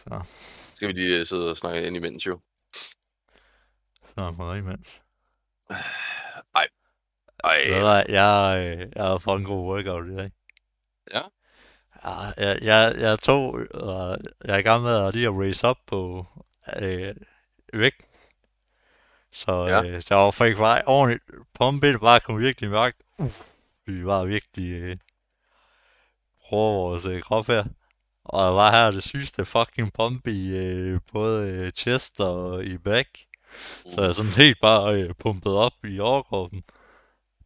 Så skal vi lige sidde og snakke ind imens jo. Snakke meget imens. Ej. Jeg har fået en god workout i dag. Ja? Jeg er i gang med at lige at raise op på vægten. Så ja. Der var faktisk bare ordentligt pumpet, det bare kom virkelig mærke. Vi var virkelig bruger vores krop her. Og jeg var her det sygeste fucking pump i både chest og i back. Så jeg sådan helt bare pumpet op i overkroppen.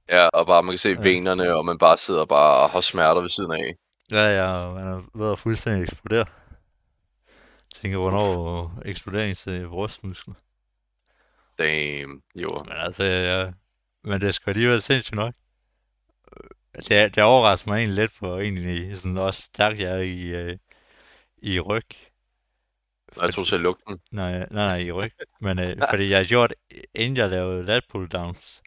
Ja, og bare man kan se venerne, og man bare sidder bare og har smerter ved siden af. Ja, man er ved at fuldstændig eksplodere. Jeg tænker, hvornår eksplodering til brystmuskler. Damn, jo. Men altså, ja. Men det skal alligevel sindssygt nok. Det overrasker mig egentlig lidt på, egentlig sådan også stærkt jeg er i ryg. Fordi... Jeg tror til lugten. Nej, i ryg. Men fordi jeg gjorde det, inden jeg lavede lat pulldowns.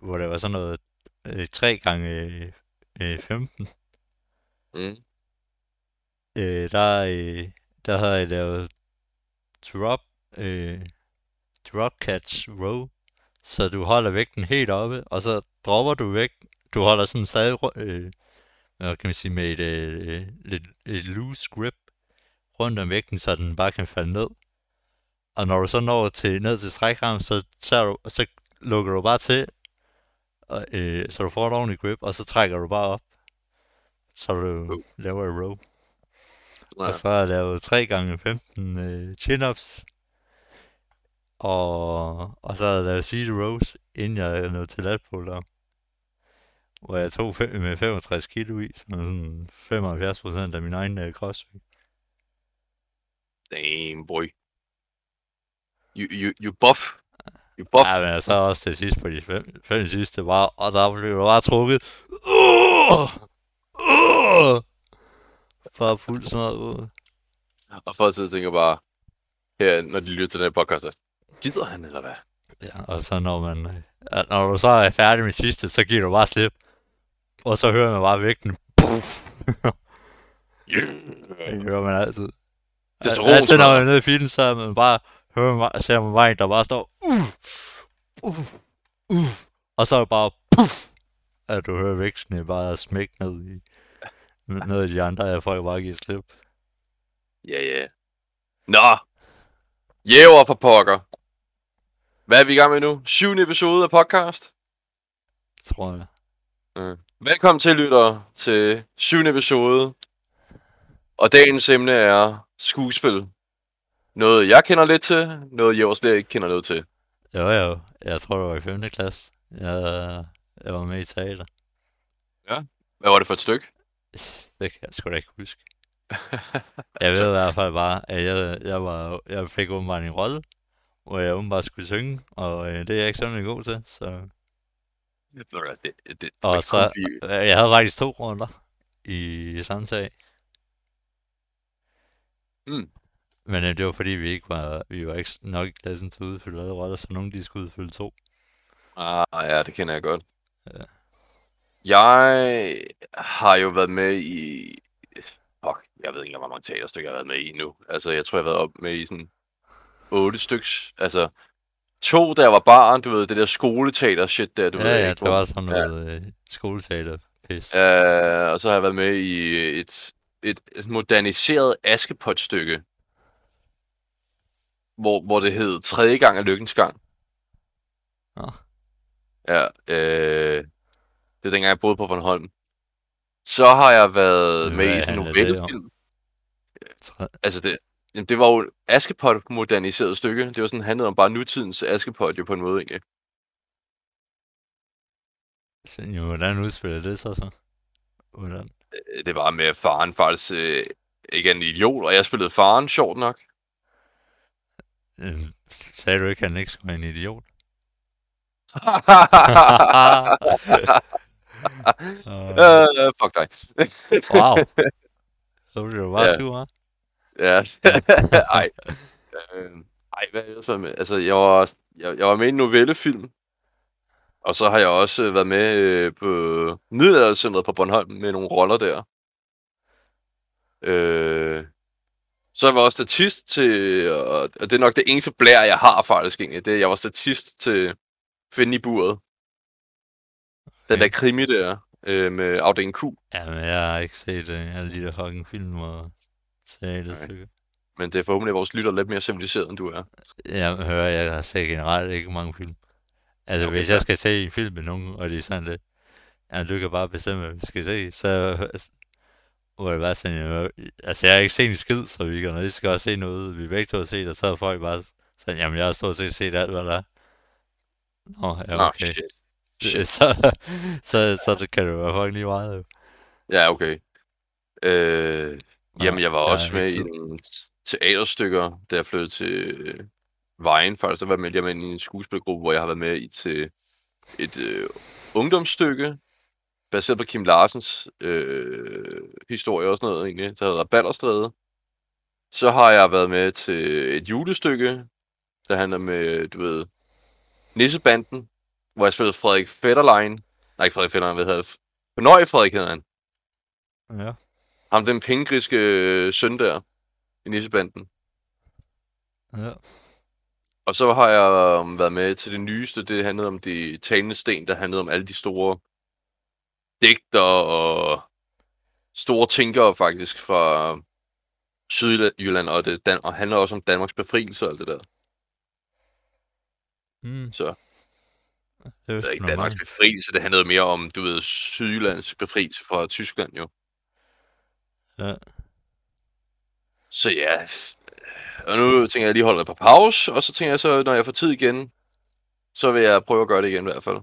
Hvor der var sådan noget 3x15. Der havde jeg lavet drop catch row. Så du holder vægten helt oppe, og så dropper du vægten. Du holder sådan stadig kan man sige, med et loose grip rundt om vægten, så den bare kan falde ned. Og når du så når ned til strækrammen, så lukker du bare til, og, så du får et ordentligt grip, og så trækker du bare op, så du laver et row. Ja. Og så har jeg lavet 3x15 chin-ups, og så har jeg lavet seed rows, inden jeg nåede til lat-pull-down, hvor jeg tog med 65 kilo i, som er sådan 75% af min egen crossfit. Damn boy. You buff. Ja, men så også til sidst på de fem sidste var, og der blev jeg bare trukket for at fulde sådan noget ud. Og folk sidder og tænker bare, her, når de lytter til den podcast, så gider han eller hvad? Ja, og så når du så er færdig med sidste, så giver du bare slip. Og så hører man bare vægten. Det hører man altid. Altid når man er nede i filmen, så er man bare... ser man vejen, der bare står og så er det bare puff, at du hører vækstene bare smække ned i de andre, og folk bare giver slip. Ja. Nå! Jæver på pokker! Hvad er vi i gang med nu? 7. episode af podcast? Tror jeg. Velkommen til, lyttere, til 7. episode. Og dagens emne er skuespil. Noget jeg kender lidt til, noget jeg også slet ikke kender noget til. Jo. Jeg tror, det var i 5. klasse. Jeg var med i teater. Ja? Hvad var det for et stykke? Det kan jeg sgu da ikke huske. Jeg ved i hvert fald bare, at jeg fik åbenbart en rolle, hvor jeg åbenbart skulle synge, og det er jeg ikke sådan god til, så... Og så... Jeg havde faktisk 2 runder i samme tag. Men det var fordi, vi var ikke nok i klassen til at udfylde alle roller, så nogen de skulle udfylde 2. Ja, det kender jeg godt. Ja. Jeg har jo været med i... jeg ved ikke engang, hvor mange teaterstykker jeg har været med i nu. Altså, jeg tror, jeg har været op med i sådan 8 stykker. Altså, 2, da jeg var barn, du ved, det der skoleteater-shit der, du ved. Ja, det var sådan noget skoleteater-pis. Og så har jeg været med i et moderniseret Askepot-stykke. Hvor det hed 3. gang af lykkens gang. Ja, det er dengang jeg boede på Bornholm. Så har jeg været med i sådan en novellefilm. Altså det var jo Askepot moderniseret stykke. Det var sådan handlede om bare nutidens Askepot jo på en måde ikke. Så jo, hvordan udspiller det sig så? Hvordan? Det var med faren faktisk ikke en idiot, og jeg spillede faren sjovt nok. Sagde du ikke, at han ikke skulle være en idiot? Fuck dig. Wow. Så blev du bare sur, hva'? Ja. Ej, hvad har jeg også været med? Altså, jeg var med i en novellefilm. Og så har jeg også været med på Middelaldercentret på Bornholm med nogle roller der. Så jeg var også statist til, og det er nok det eneste blære, jeg har faktisk egentlig, det er, jeg var statist til Finden i buret. Okay. Den der krimi der, med Afdeling Q. Jamen, jeg har ikke set alle de der fucking film og teaterstykker. Men det er forhåbentlig vores lytter lidt mere civiliseret, end du er. Jamen, hører jeg har set generelt ikke mange film. Altså, okay, hvis jeg skal se en film med nogen, og det er sådan lidt, jamen, du kan bare bestemme, hvad vi skal se, så... Bare sådan, altså jeg har ikke set en skid, så vi kan lige skal også se noget, vi begge to har set, og så er folk bare sådan, jamen jeg har stort set set alt, hvad der er. Nå, ja, okay. Shit. Så kan det være fucking lige meget, jo. Ja, okay. Jamen jeg var også med i nogle teaterstykker, da jeg flyttede til Vejen, faktisk. Jeg var med, i en skuespilgruppe, hvor jeg har været med i til et ungdomsstykke, baseret på Kim Larsens historie og sådan noget egentlig, der hedder Rabalderstredet. Så har jeg været med til et julestykke, der handler med, du ved, Nissebanden, hvor jeg spillede Frederik Fetterlein. Nej, ikke Frederik Fetterlein, hvad hedder det? Fornøj Frederik hedder han. Ja. Ham, den pengegriske søn der, i Nissebanden. Ja. Og så har jeg været med til det nyeste, det handlede om De Talende Sten, der handlede om alle de store digter og store tænkere faktisk fra Sydjylland, og det og handler også om Danmarks Befrielse og alt det der. Mm. Så det er ikke Danmarks Befrielse, det handlede mere om, du ved, Sydjyllands befrielse fra Tyskland jo. Ja. Så ja, og nu tænker jeg lige holde på pause, og så tænker jeg så, når jeg får tid igen, så vil jeg prøve at gøre det igen i hvert fald.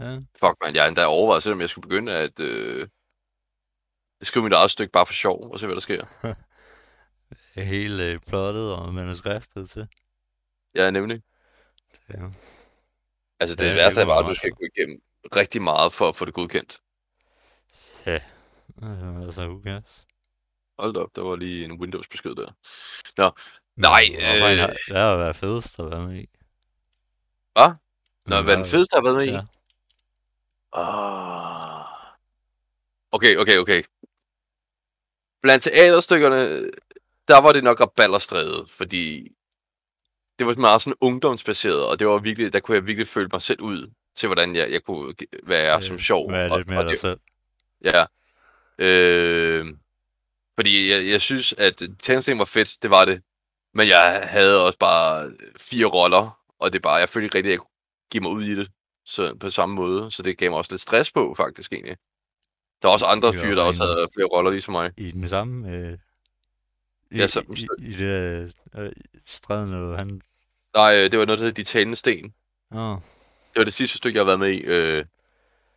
Ja. Fuck man, jeg har endda overvejet, selvom jeg skulle begynde at skrive mit eget stykke bare for sjov, og se hvad der sker. Helt plottet og manuskriptet til. Ja, nemlig. Ja. Altså det værste er bare, at du skal gå igennem rigtig meget for at få det godkendt. Ja, altså ugas. Hold op, der var lige en Windows-besked der. Nå, nej. Hvad har været fedest, der har været med i? Hvad? Nå, hvad den fedeste, der har været med i? Ja. Okay. Blandt teaterstykkerne, der var det nok Rabalderstredet, fordi det var meget sådan ungdomsbaseret, og det var virkelig, der kunne jeg virkelig føle mig selv ud til, hvordan jeg kunne være som sjov. Være lidt mere dig selv. Ja. Fordi jeg synes, at Tænnesten var fedt, det var det. Men jeg havde også bare 4 roller, og det er bare, jeg følte ikke rigtigt, at jeg kunne give mig ud i det. Så på samme måde, så det gav mig også lidt stress på, faktisk, egentlig. Der var også andre fyre, der også havde flere roller, ligesom mig. I den samme... I det... Stræden, eller han... Nej, det var noget, der hedder De Talende Sten. Oh. Det var det sidste stykke, jeg har været med i.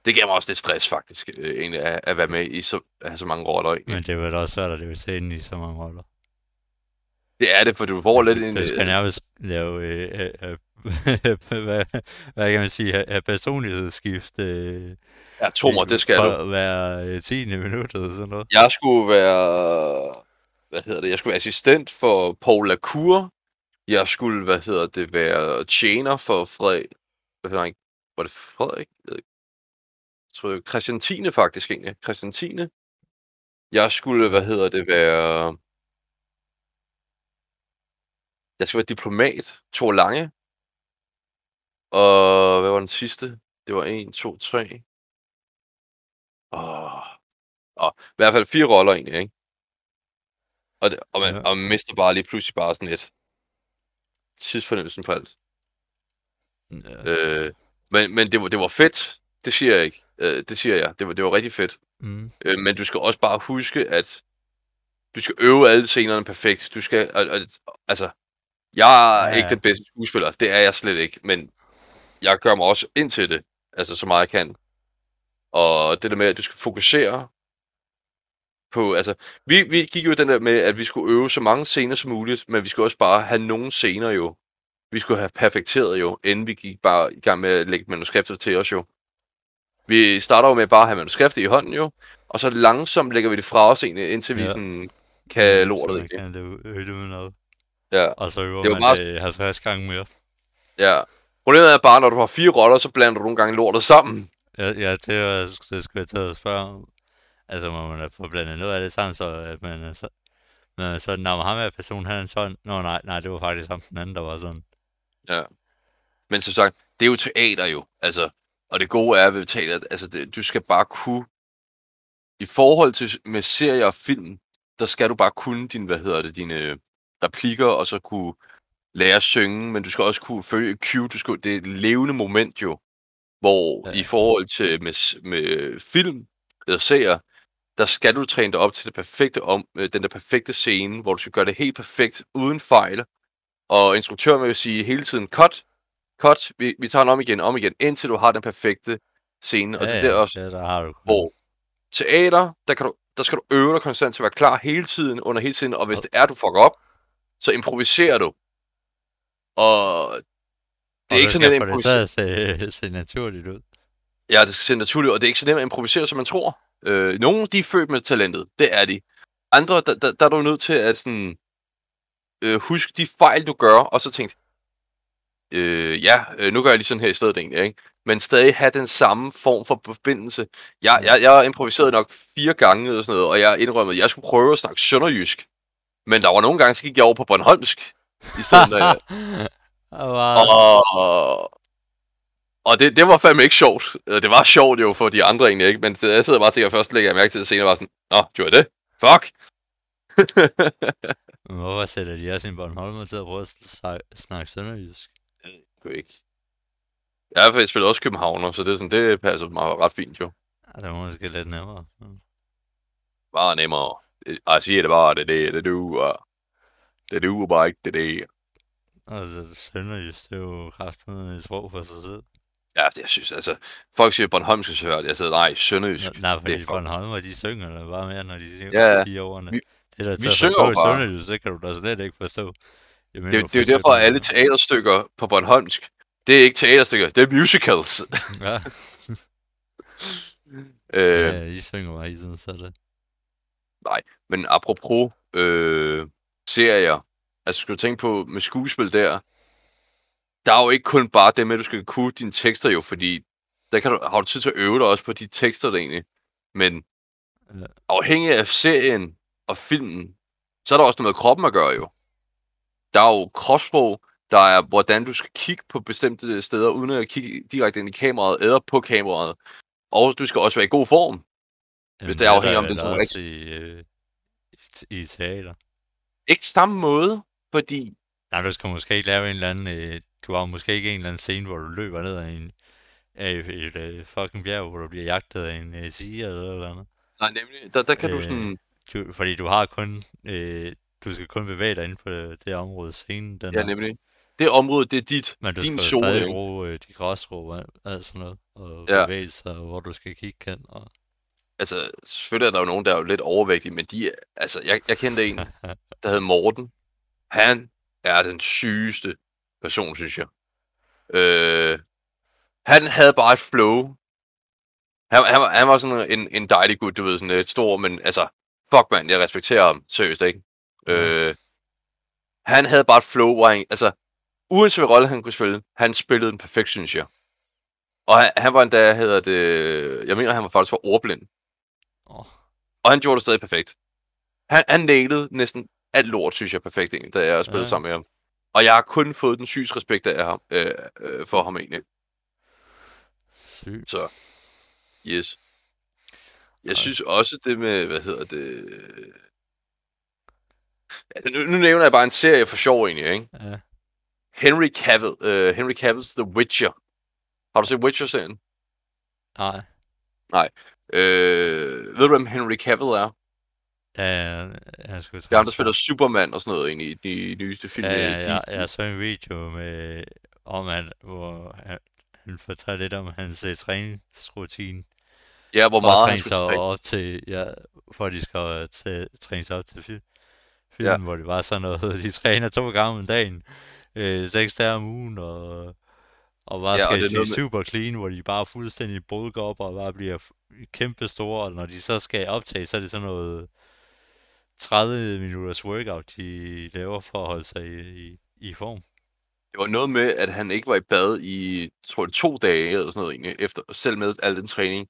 Det gav mig også lidt stress, faktisk, egentlig, at være med i at have så mange roller, egentlig. Men det var da også svært, at det var scenen i så mange roller. Det er det, for du får lidt... Du skal nærmest lave... hvad kan man sige, have personlighedsskift. Ja, tro mig, det skal du. For hver 10. minut eller sådan noget. Jeg skulle være, jeg skulle være assistent for Paul Lacour. Jeg skulle, være tjener for Frederik. Var det Frederik? Jeg tror det var Christian Tine faktisk egentlig. Christian Tine. Jeg skulle, være... Jeg skulle være diplomat. Tor Lange. Og hvad var den sidste? Det var 1, 2, 3. Og i hvert fald 4 roller egentlig, ikke? Og man mister bare lige pludselig bare sådan lidt tidsfornemmelsen på alt. Ja. Men det var fedt. Det siger jeg ikke. Det siger jeg. Det var rigtig fedt. Mm. Men du skal også bare huske, at du skal øve alle scenerne perfekt. Du skal... altså, jeg er ikke den bedste skuespiller. Det er jeg slet ikke. Men... jeg gør mig også ind til det, altså så meget jeg kan. Og det der med, at du skal fokusere på, altså, vi gik jo den der med, at vi skulle øve så mange scener som muligt, men vi skulle også bare have nogle scener jo. Vi skulle have perfekteret jo, inden vi gik bare i gang med at lægge manuskriptet til os jo. Vi starter jo med bare at have manuskriptet i hånden jo, og så langsomt lægger vi det fra os egentlig, indtil vi sådan kan lortet ikke. Ja, og så øver man bare... 50 gange mere. Ja. Problemet er bare, når du har 4 roller, så blander du nogle gange lortet sammen. Ja, det skulle jeg tage og spørge om. Altså, må man få blandet noget af det sammen, så at man Nå, så den ham her person, han er sådan, nå nej, det var faktisk ham den anden, der var sådan. Ja. Men som sagt, det er jo teater jo, altså. Og det gode er ved teater, altså det, du skal bare kunne, i forhold til med serier og film, der skal du bare kunne dine replikker, og så kunne lære at synge, men du skal også kunne følge Q, det er et levende moment jo, hvor ja. I forhold til med film eller serier, der skal du træne dig op til det perfekte den der perfekte scene, hvor du skal gøre det helt perfekt, uden fejl. Og instruktøren vil sige hele tiden, cut, vi tager den om igen, indtil du har den perfekte scene. Ja, og det der også, ja, der har du. Hvor teater, der skal du øve dig konstant til at være klar hele tiden, og hvis det er, du fucker op, så improviserer du. Og det er ikke så nemt at improvisere. Det ser naturligt ud. Ja, det skal se naturligt ud, og det er ikke så nemt at improvisere, som man tror. Nogle, de er født med talentet. Det er de. Andre, der er du nødt til at sådan, huske de fejl, du gør, og så tænke, nu gør jeg lige sådan her i stedet egentlig, ikke? Men stadig have den samme form for forbindelse. Jeg improviserede nok 4 gange, eller sådan noget, og jeg indrømmede, at jeg skulle prøve at snakke sønderjysk. Men der var nogle gange, så gik jeg over på bornholmsk. I stedet for, og det var fandme ikke sjovt. Det var sjovt jo for de andre egentlig, ikke? Men jeg sidder bare og tænker, at først lægger jeg mærke til det senere, bare sådan, nå, gjorde jeg det? Fuck! Hvorfor sætter de også en bornholmer til at prøve at snakke sønderjysk? Det ikke. Jeg har faktisk spillet også københavner, så det er sådan, det passer mig ret fint jo. Ja, det var måske lidt nemmere. Bare nemmere. Jeg siger det bare, det duer bare ikke, det. Altså, sønderjysk, det er jo kraftedeme et sprog for sig selv. Ja, det jeg synes, altså, folk siger bornholmsk, så jeg siger, nej, sønderjysk. Nej, fordi bornholmer, de synger det bare mere, når de siger ordene. Det der til at forstå i sønderjysk, så kan du da slet ikke forstå. Mener, det er jo derfor, at alle teaterstykker på bornholmsk, det er ikke teaterstykker, det er musicals. Ja. I synger bare i sådan sådan. Nej, men apropos serier, altså skal du tænke på med skuespil der er jo ikke kun bare det med, at du skal kunne dine tekster jo, fordi der har du tid til at øve dig også på de tekster der egentlig, men afhængig af serien og filmen, så er der også noget med kroppen at gøre jo. Der er jo kropssprog, der er hvordan du skal kigge på bestemte steder, uden at kigge direkte ind i kameraet eller på kameraet. Og du skal også være i god form, hvis det er afhængig om den som også i teater. Ikke samme måde, fordi... Nej, du skal måske ikke lave en eller anden... Du har måske ikke en eller anden scene, hvor du løber ned af et fucking bjerg, hvor du bliver jagtet af en tiger eller noget andet. Nej, nemlig. Der kan du sådan... Fordi du har kun... Du skal kun bevæge dig inden for det område scenen. Ja, nemlig. Det område, det er dit. Men du din skal zone, stadig bruge de græsrå og alt sådan noget. Og bevægelser, hvor du skal kigge hen. Og... Altså, selvfølgelig er der jo nogen, der er jo lidt overvægtige, men de er... Altså, jeg kendte en, der hed Morten. Han er den sygeste person, synes jeg. Han havde bare et flow. Han var sådan en dejlig gut, du ved, sådan et stor, men altså... Fuck, mand, jeg respekterer ham. Seriøst, ikke? Han havde bare et flow, hvor han, altså uanset hvilken rolle han kunne spille, han spillede den perfekt, synes jeg. Og han var endda, jeg mener han var faktisk ordblind. Og han gjorde det stadig perfekt. Han nailede næsten alt lort, synes jeg, perfekt egentlig, da jeg spillede sammen med ham. Og jeg har kun fået den sygs respekt af ham, for ham egentlig. Sygt. Så, yes. Jeg synes også det med, nu nævner jeg bare en serie for sjov egentlig, ikke? Ja. Henry Cavill, Henry Cavill's The Witcher. Har du set Witcher-serien? Nej. Ved du, hvem Henry Cavill er? Ja, jeg skulle tro. Det er ham, der spiller Superman og sådan noget egentlig i de nyeste film. Ja, jeg så en video med, hvor han fortalte lidt om hans træningsrutine. Ja, hvor meget han skulle træne sig op til, for at de skal træne sig op til filmen, hvor det var sådan noget, de træner 2 gange om dagen, 6 dage om ugen, og bare skal blive super clean, hvor de bare fuldstændig brudker op, og bare bliver kæmpe store, og når de så skal optage, så er det sådan noget 30 minutters workout, de laver for at holde sig i form. Det var noget med, at han ikke var i bad i, tror jeg, 2 dage, eller sådan noget egentlig, efter, selv med al den træning,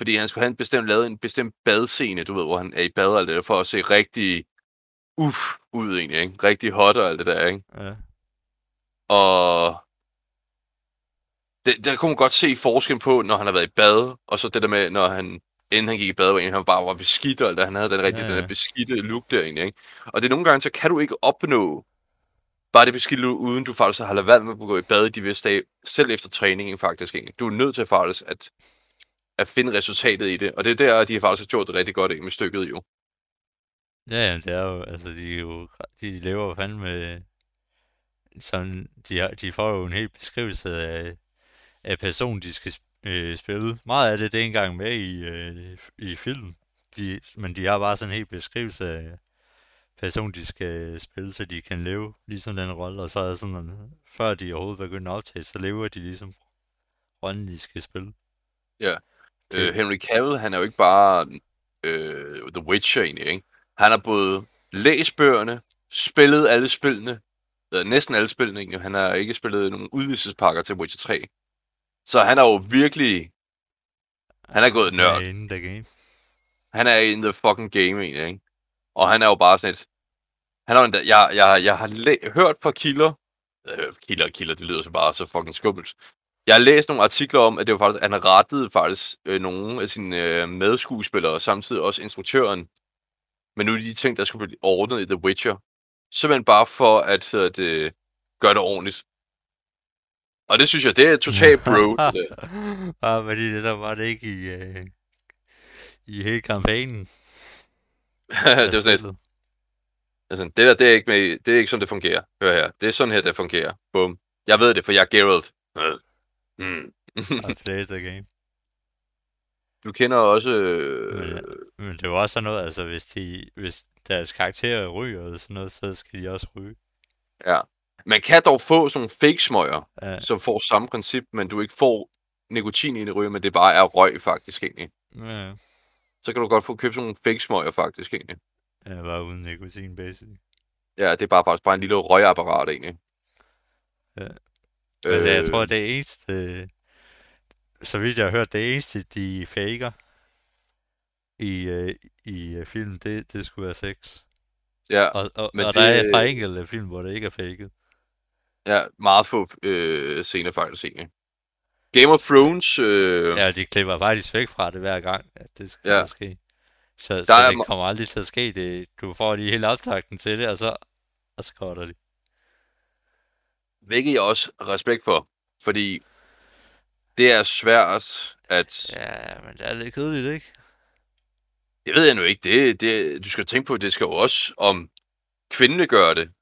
fordi han skulle have lavet en bestemt badscene, du ved, hvor han er i bad, for at se rigtig ud egentlig, ikke? Rigtig hot og alt det der, ikke? Ja. Og der kunne man godt se forskellen på, når han har været i bad, og så det der med, når han inden han gik i bad, og han bare var beskidt, og alt det, han havde den rigtige, ja, ja, den der beskidte look der egentlig, ikke? Og det er nogle gange, så kan du ikke opnå bare det beskidte look, uden du faktisk har lavet valg med at gå i bad i de visse dage, selv efter træningen faktisk, ikke? Du er nødt til faktisk at finde resultatet i det, og det er der, de har faktisk gjort det rigtig godt, ikke? Med stykket jo. Ja, det er jo, altså de lever jo fandme sådan, de får jo en hel beskrivelse af personen, de skal spille. Meget af det er engang med i filmen, men de har bare sådan en hel beskrivelse af personen, de skal spille, så de kan leve ligesom den rolle, og så er sådan, før de overhovedet begynder at optage, så lever de ligesom rollen, de skal spille. Ja, Henry Cavill, han er jo ikke bare The Witcher egentlig, ikke? Han har både læst bøgerne, spillet alle spillene, næsten alle spillene egentlig. Han har ikke spillet nogen udvidelsespakker til Witcher 3. Så han er jo virkelig, han er gået nørd. Han er in the fucking game egentlig, ikke? Og han er jo bare sådan et, han er en, jeg har hørt på kilder, det lyder så bare så fucking skummelt. Jeg har læst nogle artikler om, at det var faktisk, han rettede faktisk nogle af sine medskuespillere, og samtidig også instruktøren. Men nu er de ting, der skulle blive ordnet i The Witcher, simpelthen bare for at gøre det ordentligt. Og det synes jeg, det er totalt bro. Bare fordi det så var det ikke i hele kampagnen. Det var sådan et, altså, det der, det er ikke med, det er ikke sådan, det fungerer. Hør her, det er sådan her, det fungerer. Bum. Jeg ved det, for jeg er Geralt. I played the game. Du kender også... Men det var også sådan noget, altså hvis deres karakterer ryger eller sådan noget, så skal de også ryge. Ja. Man kan dog få sådan nogle fake-smøger, ja, som får samme princip, men du ikke får nikotin i det ryge, men det bare er røg faktisk egentlig. Ja. Så kan du godt få købt sådan nogle fake-smøger faktisk egentlig. Ja, bare uden nikotin, basically. Ja, det er bare en lille røgapparat egentlig. Ja. Altså, jeg tror, det er eneste... Så vidt jeg har hørt, det eneste, de faker i filmen, det skulle være sex. Ja, og der er et par enkelte film, hvor det ikke er faket. Ja, meget få scener faktisk egentlig. Game of Thrones... Ja, de klipper faktisk væk fra det hver gang, at det skal, ja, ske. Så det kommer aldrig til at ske. Det, du får lige hele optakten til det, og så korter de. Hvilket jeg også respekt for, fordi... Det er svært at... Ja, men det er lidt kedeligt, ikke? Det ved jeg nu ikke. Du skal tænke på, at det skal jo også, om kvinden vil gøre det,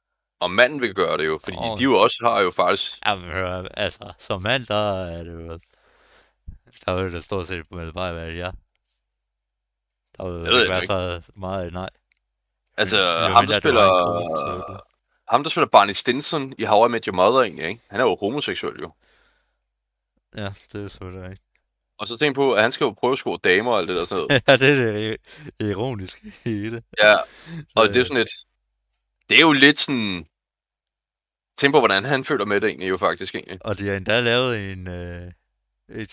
og manden vil gøre det jo, fordi de jo også har jo faktisk... Jamen hør, altså, som mand, der er det jo... Der vil det stort set melde bare være, ja. Der vil det være så meget, nej. Altså, ham der spiller Barney Stinson i How I Met Your Mother egentlig, ikke? Han er jo homoseksuel jo. Ja, det er selvfølgelig ikke. Og så tænk på, at han skal jo prøve at score damer og alt det der sådan noget. Ja, det er det ironiske i det. Ja, og det er sådan lidt... Det er jo lidt sådan... Tænk på, hvordan han føler med det egentlig jo faktisk egentlig. Og de har endda lavet en...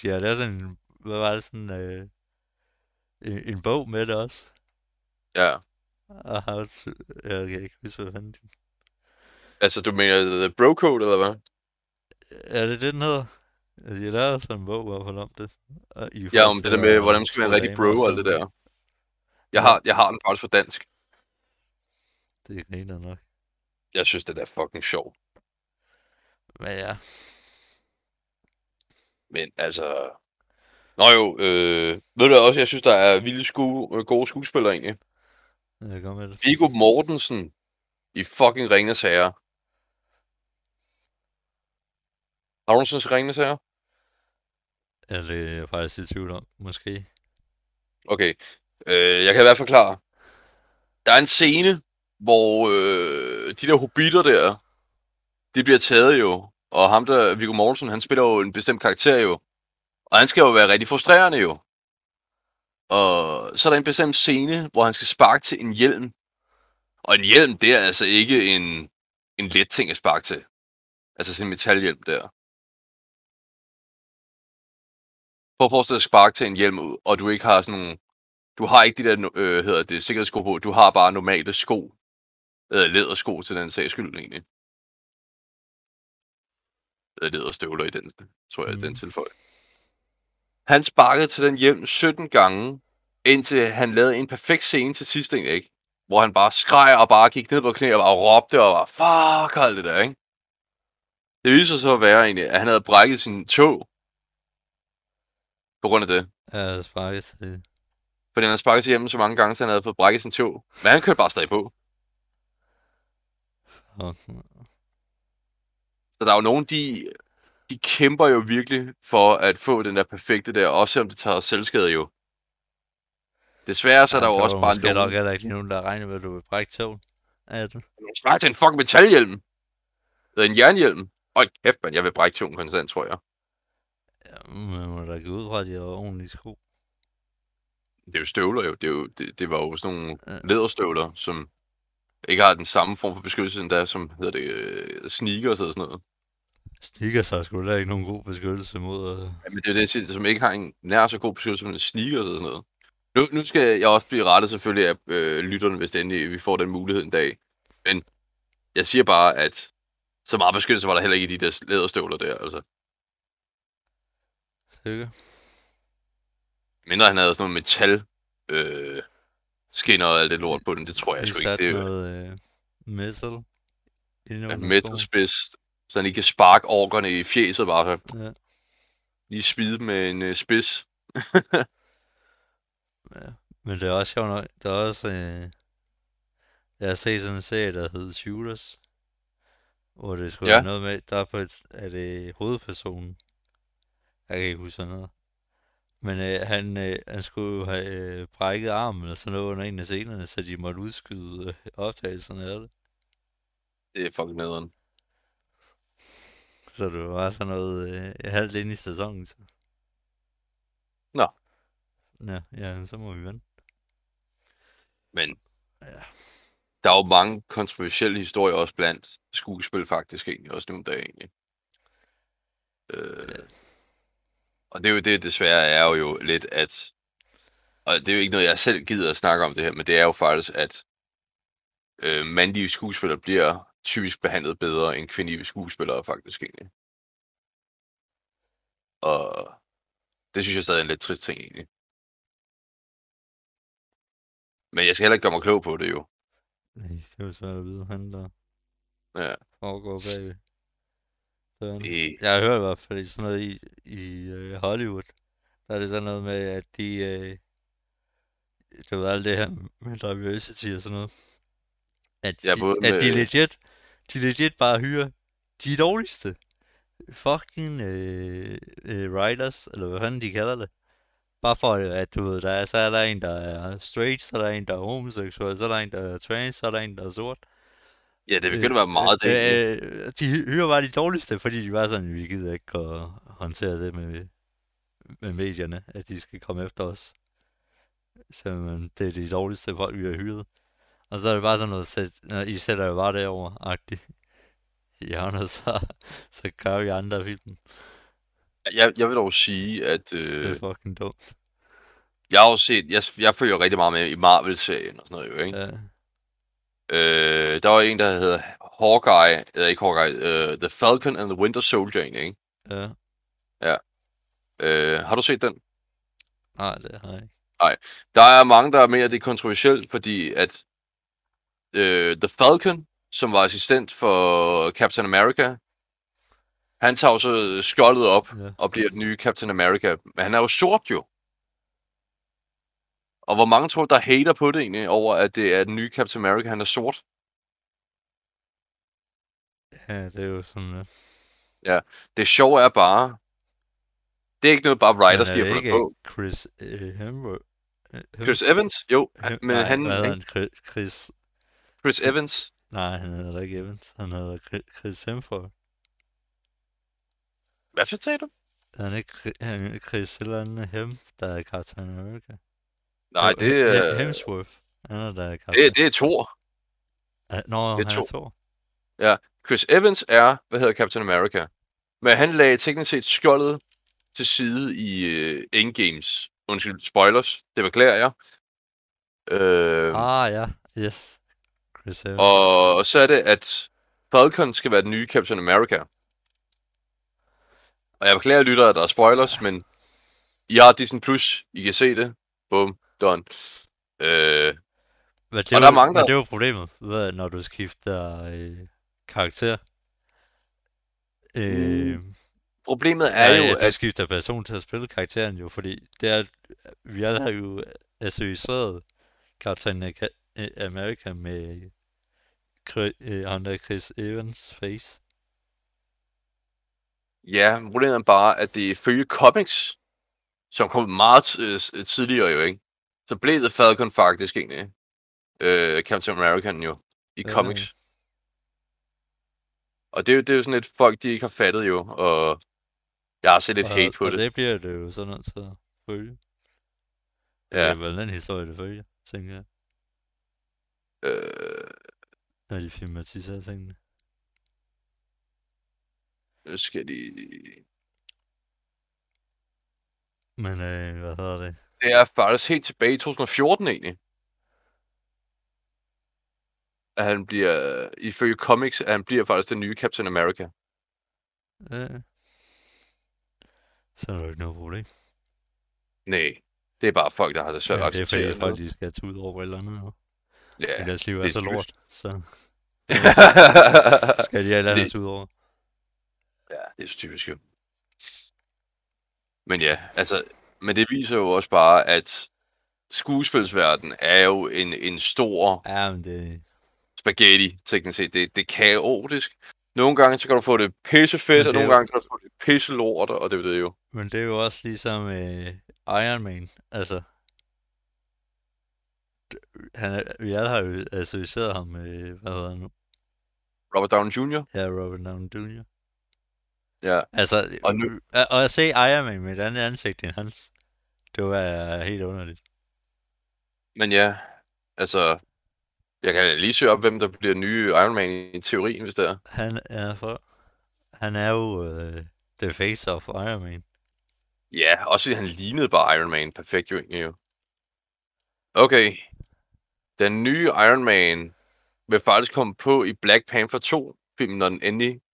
De har lavet sådan en... Hvad var det sådan... En bog med det også. Ja. Og har... Jeg kan ikke huske, hvad fanden det. Altså, du mener The Bro Code, eller hvad? Ja, det er det, den hedder. Ja, der er sådan en bog, hvorfor om det. Ja, om det der med, hvordan man skal være en rigtig bro og alt det der. Jeg har den faktisk på dansk. Det er griner nok. Jeg synes, det der er fucking sjov. Men ja. Men altså... Nå jo, ved du også, jeg synes, der er vildt gode skuespillere egentlig. Jeg går med det. Viggo Mortensen i fucking Ringens Herre. Har du nogensinde Ringens Herre? Ja, det er jeg faktisk i tvivl om, måske. Okay, jeg kan i hvert fald forklare. Der er en scene, hvor de der hobbiter der, de bliver taget jo. Og ham der, Viggo Mortensen, han spiller jo en bestemt karakter jo. Og han skal jo være rigtig frustrerende jo. Og så er der en bestemt scene, hvor han skal sparke til en hjelm. Og en hjelm, det er altså ikke en let ting at sparke til. Altså sådan en metalhjelm der. Prøv at forestille dig at sparke til en hjelm ud, og du ikke har sådan nogle... Du har ikke de der, sikkerhedssko på, du har bare normale sko. Lædersko til den sags skyld, egentlig. Læderstøvler i den, tror jeg, den tilføj. Han sparkede til den hjelm 17 gange, indtil han lavede en perfekt scene til sidst, ikke? Hvor han bare skreg og bare gik ned på knæ og bare råbte og bare fuck alt det der, ikke? Det viser så at være egentlig, at han havde brækket sin tog på grund af det. Ja, sparket til. Fordi han havde sparket til hjemme så mange gange, så han havde fået brækket sin tog. Men han kørte bare stadig på. Okay. Så der er jo nogen, de kæmper jo virkelig for at få den der perfekte der, også selvom det tager selvskade jo. Desværre så er der jo også bare en dum... Der er ikke lige nogen, der regner med, at du vil brække tågen. Er det? Svar til en fucking metalhjelm! Eller en jernhjelm! Hold kæft, man, jeg vil brække tågen konstant, tror jeg. Jamen, man må da gå ud fra, at de har ordentlige sko. Det er jo støvler jo. Det var jo sådan nogle læderstøvler, som ikke har den samme form for beskyttelse endda, som hedder det sneakers og sådan noget. Sneakers har sgu da ikke nogen god beskyttelse mod... Ja, men det er det, jeg siger, som ikke har en nær så god beskyttelse som sneakers og sådan noget. Nu skal jeg også blive rettet selvfølgelig af lytterne, hvis det endelig vi får den mulighed en dag. Men jeg siger bare, at så meget beskyttelse var der heller ikke i de der læderstøvler der, altså. Sikker. Mindre han havde sådan nogle metal skinner og alt det lort på den, det tror jeg sgu ikke. Det er noget metal. Ja, metalspids, så han ikke kan sparke orkerne i fjeset bare. Så. Ja. Lige spide med en spids. Ja. Men det er også sjovt nok, der er også, jeg har set sådan en serie, der hedder Shooters, hvor det skulle være noget med, der er på et, er det hovedpersonen, jeg kan ikke huske noget, men han skulle jo have brækket armen eller sådan noget under en af scenerne, så de måtte udskyde optagelserne af det. Det er fucking nederen. Så det var sådan noget halvt ind i sæsonen så. Nå. Ja, så må vi vende. Men der er jo mange kontroversielle historier også blandt skuespil faktisk egentlig, også nogle dage egentlig. Og det er jo det desværre er jo lidt at, og det er jo ikke noget jeg selv gider at snakke om det her, men det er jo faktisk at mandlige skuespillere bliver typisk behandlet bedre end kvindelige skuespillere faktisk egentlig. Og det synes jeg stadig er en lidt trist ting egentlig. Men jeg skal heller ikke gøre mig klog på det jo. Nej, det er jo svært at vide, han der foregår bagved. Jeg har hørt i hvert fald sådan noget i Hollywood. Der er det sådan noget med, at de... det var alt det her med diversity og sådan noget. At de, de legit bare hyrer de dårligste fucking writers, eller hvad fanden de kalder det. Bare for at du ved, så er der en, der er straight, så er der en, der er homoseksuel, så er der en, der er trans, så er der en, der er sort. Ja, det begyndte at være meget det. De hyrer bare de dårligste, fordi de var sådan, vi gider ikke at håndtere det med medierne, at de skal komme efter os. Så det er de dårligste folk, vi har hyret. Og så er det bare sådan noget, I sætter jo bare derovre-agtigt i hjørnet, så gør vi andre filmen. Jeg vil dog sige, at... det er fucking dumt. Jeg har jo set... Jeg følger rigtig meget med i Marvel-serien og sådan noget jo, ikke? Ja. Der var en, der hedder Hawkeye... Eller ikke Hawkeye... The Falcon and the Winter Soldier, ikke? Ja. Ja. Har du set den? Nej, det har jeg ikke. Nej. Der er mange, der er mere, det er kontroversielt, fordi at... The Falcon, som var assistent for Captain America... Han tager jo så skjoldet op og bliver den nye Captain America. Men han er jo sort jo. Og hvor mange tror, der hater på det egentlig, over at det er den nye Captain America, han er sort? Ja, det er jo sådan noget. Ja, det sjove er bare... Det er ikke noget bare writers, de har fundet på. Chris Hemsworth? Chris Evans? Jo, men han... Chris Evans? Nej, han hedder ikke Evans. Han hedder Chris Hemsworth. Hvad for sagde du? Han er ikke Chris Hemsworth, der er Captain America. Nej, det er... Hemsworth. Det er Thor. Nå, han er Thor. Ja, Chris Evans er, hvad hedder Captain America. Men han lagde teknisk set skjoldet til side i Endgames. Undskyld, spoilers. Det beklager jeg. Ja. Yes. Og så er det, at Falcon skal være den nye Captain America. Og jeg beklager, lytter, at der er spoilers, men I har Disney+, I kan se det. Boom, done. Men det var der... problemet, når du skifter karakter. Problemet er jo, at... du skifter person til at spille karakteren jo, fordi det er, vi alle har jo associeret Captain America med han der Chris Evans face. Ja, problemet er bare, at det følge comics, som kom meget tidligere jo, ikke? Så blev det Falcon faktisk egentlig Captain America jo, i comics. Og det er jo sådan et folk, de ikke har fattet jo, og jeg har set lidt hate på det. Og det bliver det jo sådan noget til at følge. Ja. Det er vel den historie, det følger, tænker jeg. Når de filmatiserer tingene. Nu skal de... Men hvad hedder det? Det er faktisk helt tilbage i 2014 egentlig. At han bliver, ifølge comics, at han bliver faktisk den nye Captain America. Så er der jo ikke noget problem. Nej, det er bare folk, der har det svært at acceptere. Det er folk, de skal tage ud over eller andet. Ja, deres liv er så lort, så... skal de alle andet ud over. Ja, det er så typisk jo. Men ja, altså... Men det viser jo også bare, at... skuespilsverdenen er jo en stor... Ja, men det... spaghetti, teknisk set. Det er kaotisk. Nogle gange så kan du få det pissefedt, og nogle gange kan du få det pisselort, og det er det jo. Men det er jo også ligesom Iron Man, altså. Vi alle har jo associeret ham med, hvad hedder han nu? Robert Downey Jr.? Ja, Robert Downey Jr. Ja. Altså, og, nu... og at se Iron Man med et andet ansigt end hans, det var helt underligt. Men ja, altså... Jeg kan lige søge op, hvem der bliver nye Iron Man i teorien, hvis det er. Han er jo the face of Iron Man. Ja, også han lignede bare Iron Man perfekt jo egentlig. Okay. Den nye Iron Man vil faktisk komme på i Black Panther 2, filmen, når den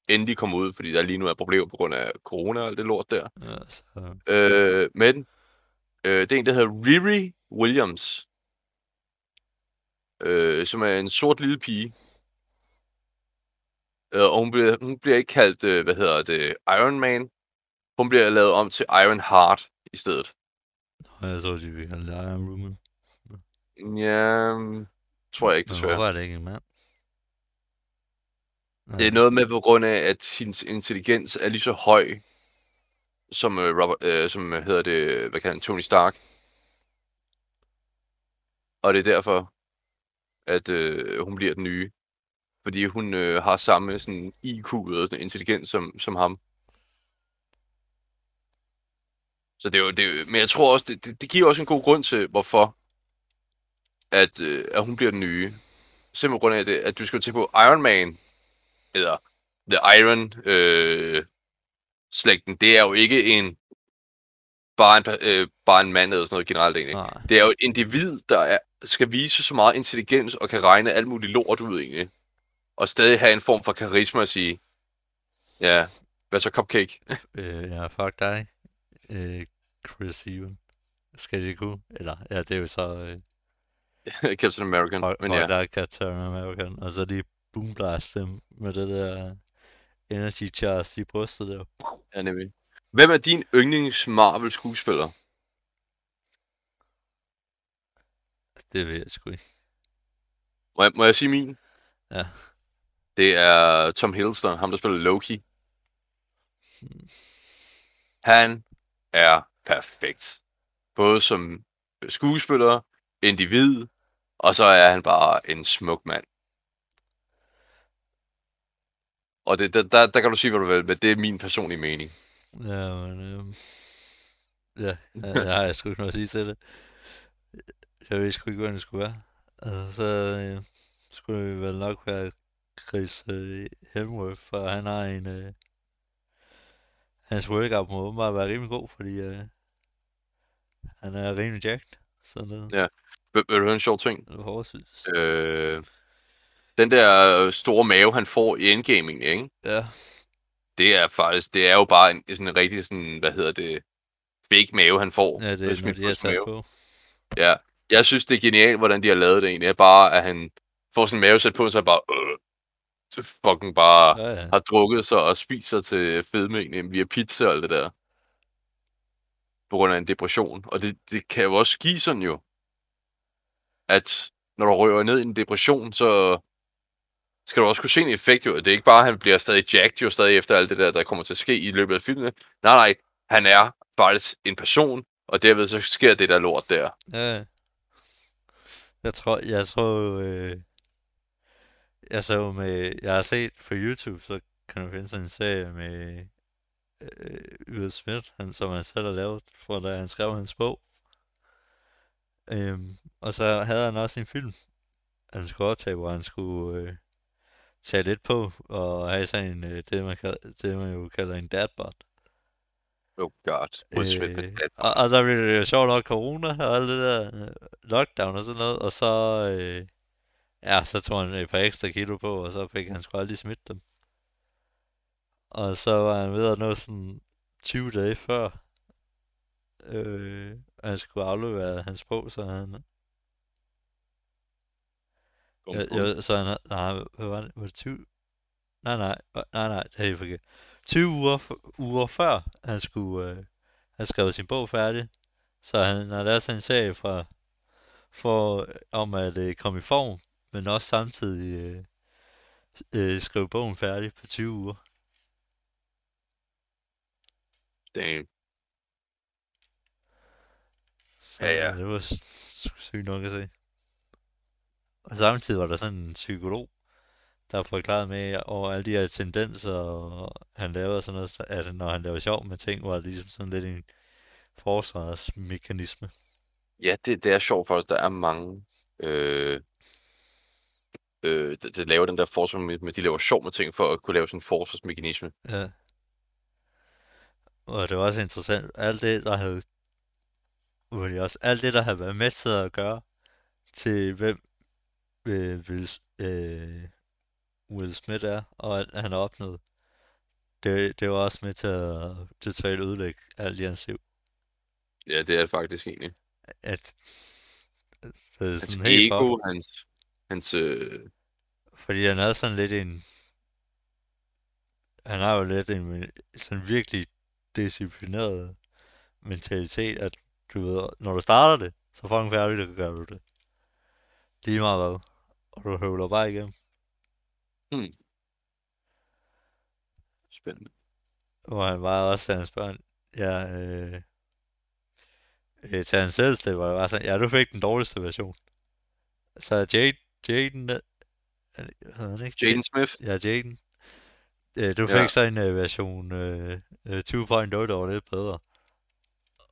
endelig kommer ud, fordi der lige nu er problemer på grund af corona og alt det lort der. Ja, så... men det er en, der hedder Riri Williams. Som er en sort lille pige. Og hun bliver ikke kaldt, Iron Man. Hun bliver lavet om til Iron Heart i stedet. Jeg så, de ville kalde det Iron Woman. Ja, tror jeg ikke, desværre. Men hvorfor er det ikke en mand? Det er noget med på grund af, at hendes intelligens er lige så høj, som, Tony Stark. Og det er derfor... at hun bliver den nye, fordi hun har samme sådan IQ og sådan intelligens som ham. Så det er jo det, men jeg tror også det giver også en god grund til hvorfor at hun bliver den nye. Simpelthen grund af det, at du skal tænke på Iron Man eller The Iron slægten. Det er jo ikke bare en mand eller sådan noget generelt egentlig. Nej. Det er jo et individ, der skal vise så meget intelligens og kan regne alt muligt lort ud egentlig. Og stadig have en form for karisma og sige, ja, hvad så cupcake? Ja, fuck dig. Chris Evans. Skal det kunne? Eller, ja, det er jo så... Captain American. Men der er Captain American. Og så lige boomblast dem med det der energy charge i brystet der. Ja, nemlig. Hvem er din yndlings Marvel skuespiller? Det ved jeg sgu ikke. Må jeg sige min? Ja. Det er Tom Hiddleston, ham der spiller Loki. Han er perfekt. Både som skuespiller, individ, og så er han bare en smuk mand. Og det, der kan du sige, hvad du vil, men det er min personlige mening. Ja, men... ja, jeg har sgu ikke noget at sige til det. Jeg ved sgu ikke, hvordan det skulle være. Altså, så skulle det vel nok være Chris Hemsworth, for han har en... hans workout må åbenbart være rimelig god, fordi han er rimelig jacked. Sådan noget. Ja. Vil du høre en sjov ting? Det var hårdsvist. Den der store mave, han får i Endgame, ikke? Ja. Det er faktisk, det er jo bare en, sådan en rigtig sådan, hvad hedder det, fake mave, han får. Ja, det er noget, de har sat på. Ja, jeg synes, det er genialt, hvordan de har lavet det egentlig. Er bare, at han får sådan en mave sat på, så bare, fucking bare ja, ja. Har drukket sig og spiser til fedme egentlig via pizza og alt det der. På grund af en depression. Og det kan jo også give sådan jo, at når du rører ned i en depression, så skal du også kunne se en effekt jo. Det er ikke bare, at han bliver stadig jacked jo stadig efter alt det der, der kommer til at ske i løbet af filmene. Nej, han er faktisk en person, og derved så sker det der lort der. Ja. Jeg har set på YouTube, så kan du finde sådan en serie med Willow Smith, som han selv har lavet, for da han skrev hans bog. Og så havde han også en film, han skulle optage, hvor han skulle tage lidt på, og have sådan en, det man jo kalder en dadbot. Oh god, og så blev det jo sjovt nok corona, og alt det der lockdown og sådan noget, og så... så tog han et par ekstra kilo på, og så fik han sgu aldrig smidt dem. Og så var han ved at nå sådan 20 dage før, han skulle aflevere hans bog, så han... Nej, det er forkert. 20 uger før, han skulle have skrevet sin bog færdig, så han har lavet sådan en serie om at komme i form, men også samtidig skrive bogen færdig på 20 uger. Damn. Så ja. Det var sygt nok at se. Og samtidig var der sådan en psykolog, der forklarede med over alle de her tendenser, og han lavede sådan noget, at når han lavede sjov med ting, var det ligesom sådan lidt en forsvarsmekanisme. Ja, det er sjovt faktisk. Der er mange... det laver den der forsvarsmekanisme, de laver sjov med ting for at kunne lave sådan en forsvarsmekanisme. Ja. Og det var også interessant, alt det der havde været med til at gøre til hvem Will Smith er, og at han har opnået. Det var også med til at totalt ødelægge alt i hans liv. Ja, det er det faktisk egentlig. Hans ego, hans... Fordi han havde sådan lidt en... Han har jo lidt en sådan virkelig disciplineret mentalitet, at du ved, når du starter det, så fucking færdigt, du gør du det. Lige meget hvad. Og du høvler bare igennem. Spændende. Og han var også til hans børn. Til hans selvstil var det bare sådan, ja, du fik den dårligste version. Så Jaden... Hedder han ikke? Jaden Smith? Ja, Jaden. Du fik så en version 2.0, der var lidt bedre.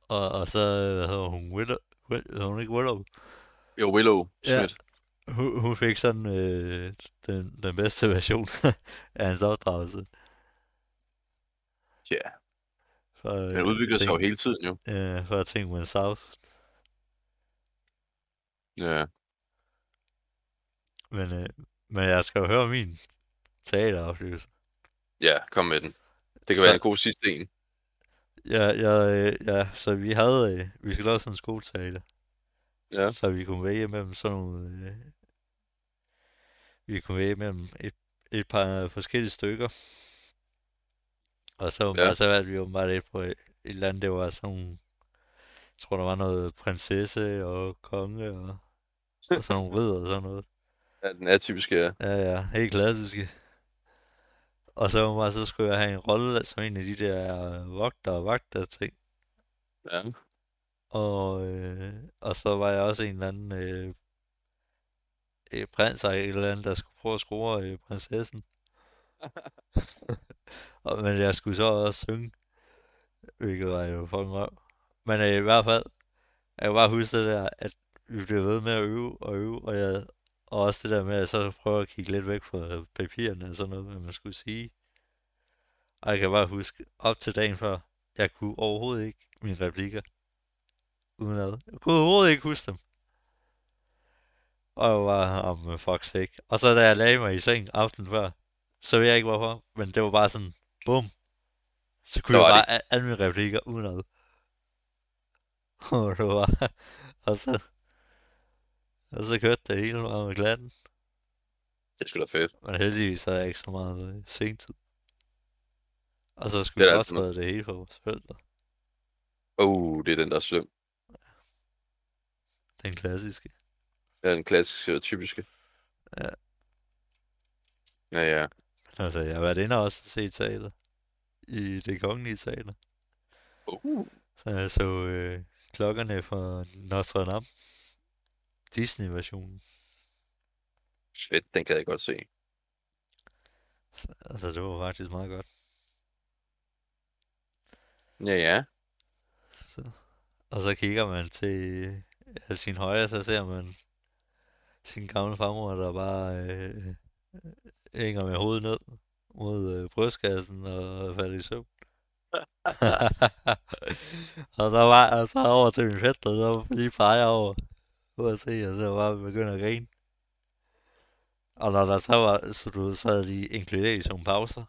Og så hedder hun Willow... Hedder hun ikke Willow? Jo, Willow Smith. Ja, hun fik sådan den bedste version af hans opdragelse. Ja. Yeah. Han udvikler sig jo hele tiden, jo. Ja, for at tænke went south. Ja. Yeah. Men jeg skal jo høre min teateroplevelse. Ja, kom med den. Det kan være en god sidste en. Ja, så vi havde... vi skulle lave sådan en skoleteater. Ja. Så vi kunne vælge mellem sådan nogle... vi kunne vælge mellem et par forskellige stykker. Og så valgte vi åbenbart et på et eller andet, det var sådan... Jeg tror, der var noget prinsesse og konge og sådan nogle ridder og sådan noget. Ja, den er typiske, ja. Ja, helt klassiske. Og så skulle jeg have en rolle som en af de der vogter ting. Ja. Og så var jeg også en eller anden prins eller et eller andet, der skulle prøve at score prinsessen. Men jeg skulle så også synge, hvilket var jo fucking røv. Men i hvert fald, jeg kan bare huske det der, at vi blev ved med at øve, og også det der med, at så prøve at kigge lidt væk fra papirerne og sådan noget, hvad man skulle sige. Og jeg kan bare huske, op til dagen før, jeg kunne overhovedet ikke mine replikker. Udenad. Jeg kunne overhovedet ikke huske dem. og var om fuck sake. Og så da jeg lagde mig i seng aftenen før, så ved jeg ikke hvorfor, men det var bare sådan, bum. Så kunne jeg bare alle mine replikker uden ad. Og det var, og så kørte det hele meget med glatten. Det skulle da fedt. Men heldigvis havde jeg ikke så meget sengtid. Og så skulle jeg også redde det hele for vores forældre. Det er den der sløm. Den klassiske. Ja, den klassiske og typiske. Ja. Ja. Altså, jeg har været inde og også set teater. I Det Kongelige Teater. Så jeg så klokkerne fra Notre Dame. Disney-versionen. Shit, den kan jeg godt se. Så, altså, det var faktisk meget godt. Ja. Så. Og så kigger man til sin højre, så ser man sin gamle farmor, der bare hænger med hovedet ned mod brystkassen og falder i søvn. og så over til min fætter, så lige peger over ud at se, og så bare begynder at grine. Og når der så var, så du sad lige inkluderet i sådan pauser.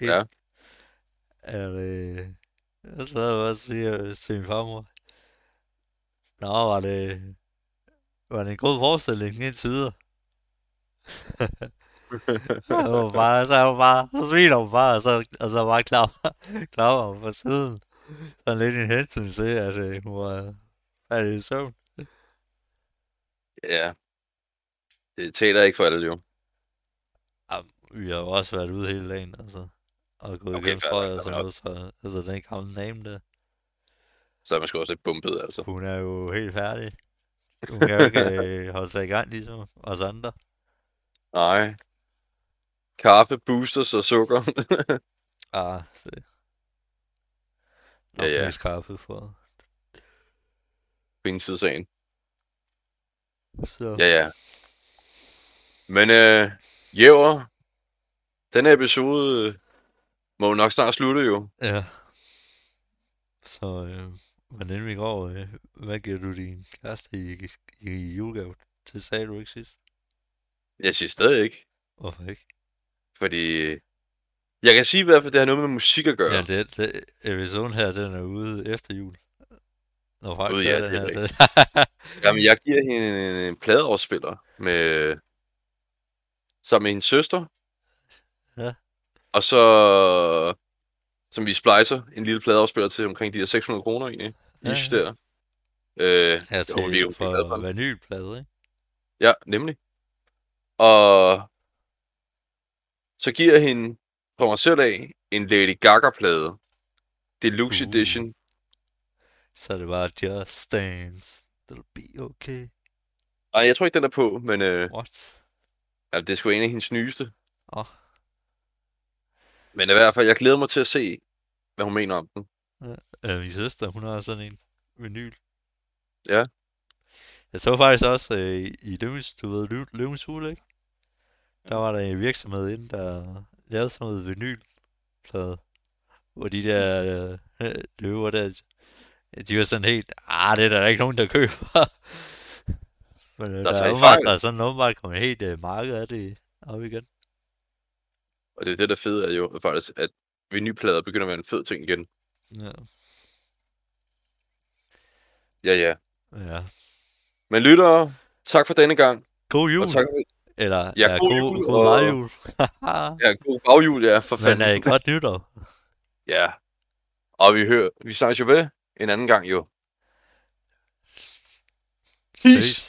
Ja. Og så havde jeg bare sige til min farmor, nå, var det en god forestilling indtil videre? Så smiler hun bare, og så bare klapper hun fra siden. Så lidt en hensyn til, at hun var i søvn. Ja. Det taler ikke for det jo. Jamen, vi har jo også været ude hele dagen, altså. Og gået igennem strøg og sådan noget, så altså, den gamle dame der. Så er man sgu også lidt bumpet, altså. Hun er jo helt færdig. Hun kan jo ikke holde sig i gang, ligesom os andre. Nej. Kaffe, boosters og sukker. Det. Ja. Kaffe for. Bindsidssagen. Så. Ja. Men jæver. Den episode må jo nok snart slutte jo. Ja. Så hvordan vi går, hvad giver du din kæreste i julegave? Det sagde du ikke sidst. Jeg siger stadig ikke. Hvorfor ikke? Fordi jeg kan sige i hvert fald, at det har noget med musik at gøre. Ja, det episoden her, den er ude efter jul. Nå, faktisk ja, det er det. Jamen, jeg giver hende en pladeafspiller med sammen med hendes søster. Ja. Og så som vi splicer en lille pladeafspiller til omkring de her 600 kroner egentlig. Ja. Ish der. Ja, til for vanylplade, ikke? Ja, nemlig. Og så giver jeg hende på mig selv af en Lady Gaga-plade. Deluxe Edition. Så det var Just Dance. That'll be okay. Ej, jeg tror ikke, den er på, men... What? Ja, det er sgu en af hendes nyeste. Men i hvert fald, jeg glæder mig til at se, hvad hun mener om den. Min søster, hun har sådan en vinyl. Ja. Jeg så faktisk også i Løvens Hule, ikke? Der var der en virksomhed inde, der lavede sådan noget vinylplade. Hvor de der løver der, de var sådan helt, det er der ikke nogen, der køber. Men der er sådan åbenbart kommet helt marked af det op igen. Og det er det, der fede er jo faktisk, at vinylplader begynder at være en fed ting igen. Ja. Men lytter, tak for denne gang. God jul! Eller, ja, god bagjul. Ja, god bagjul, ja, for fanden. Men er I godt nytår? Ja. Og vi snakkes jo ved en anden gang, jo. Peace!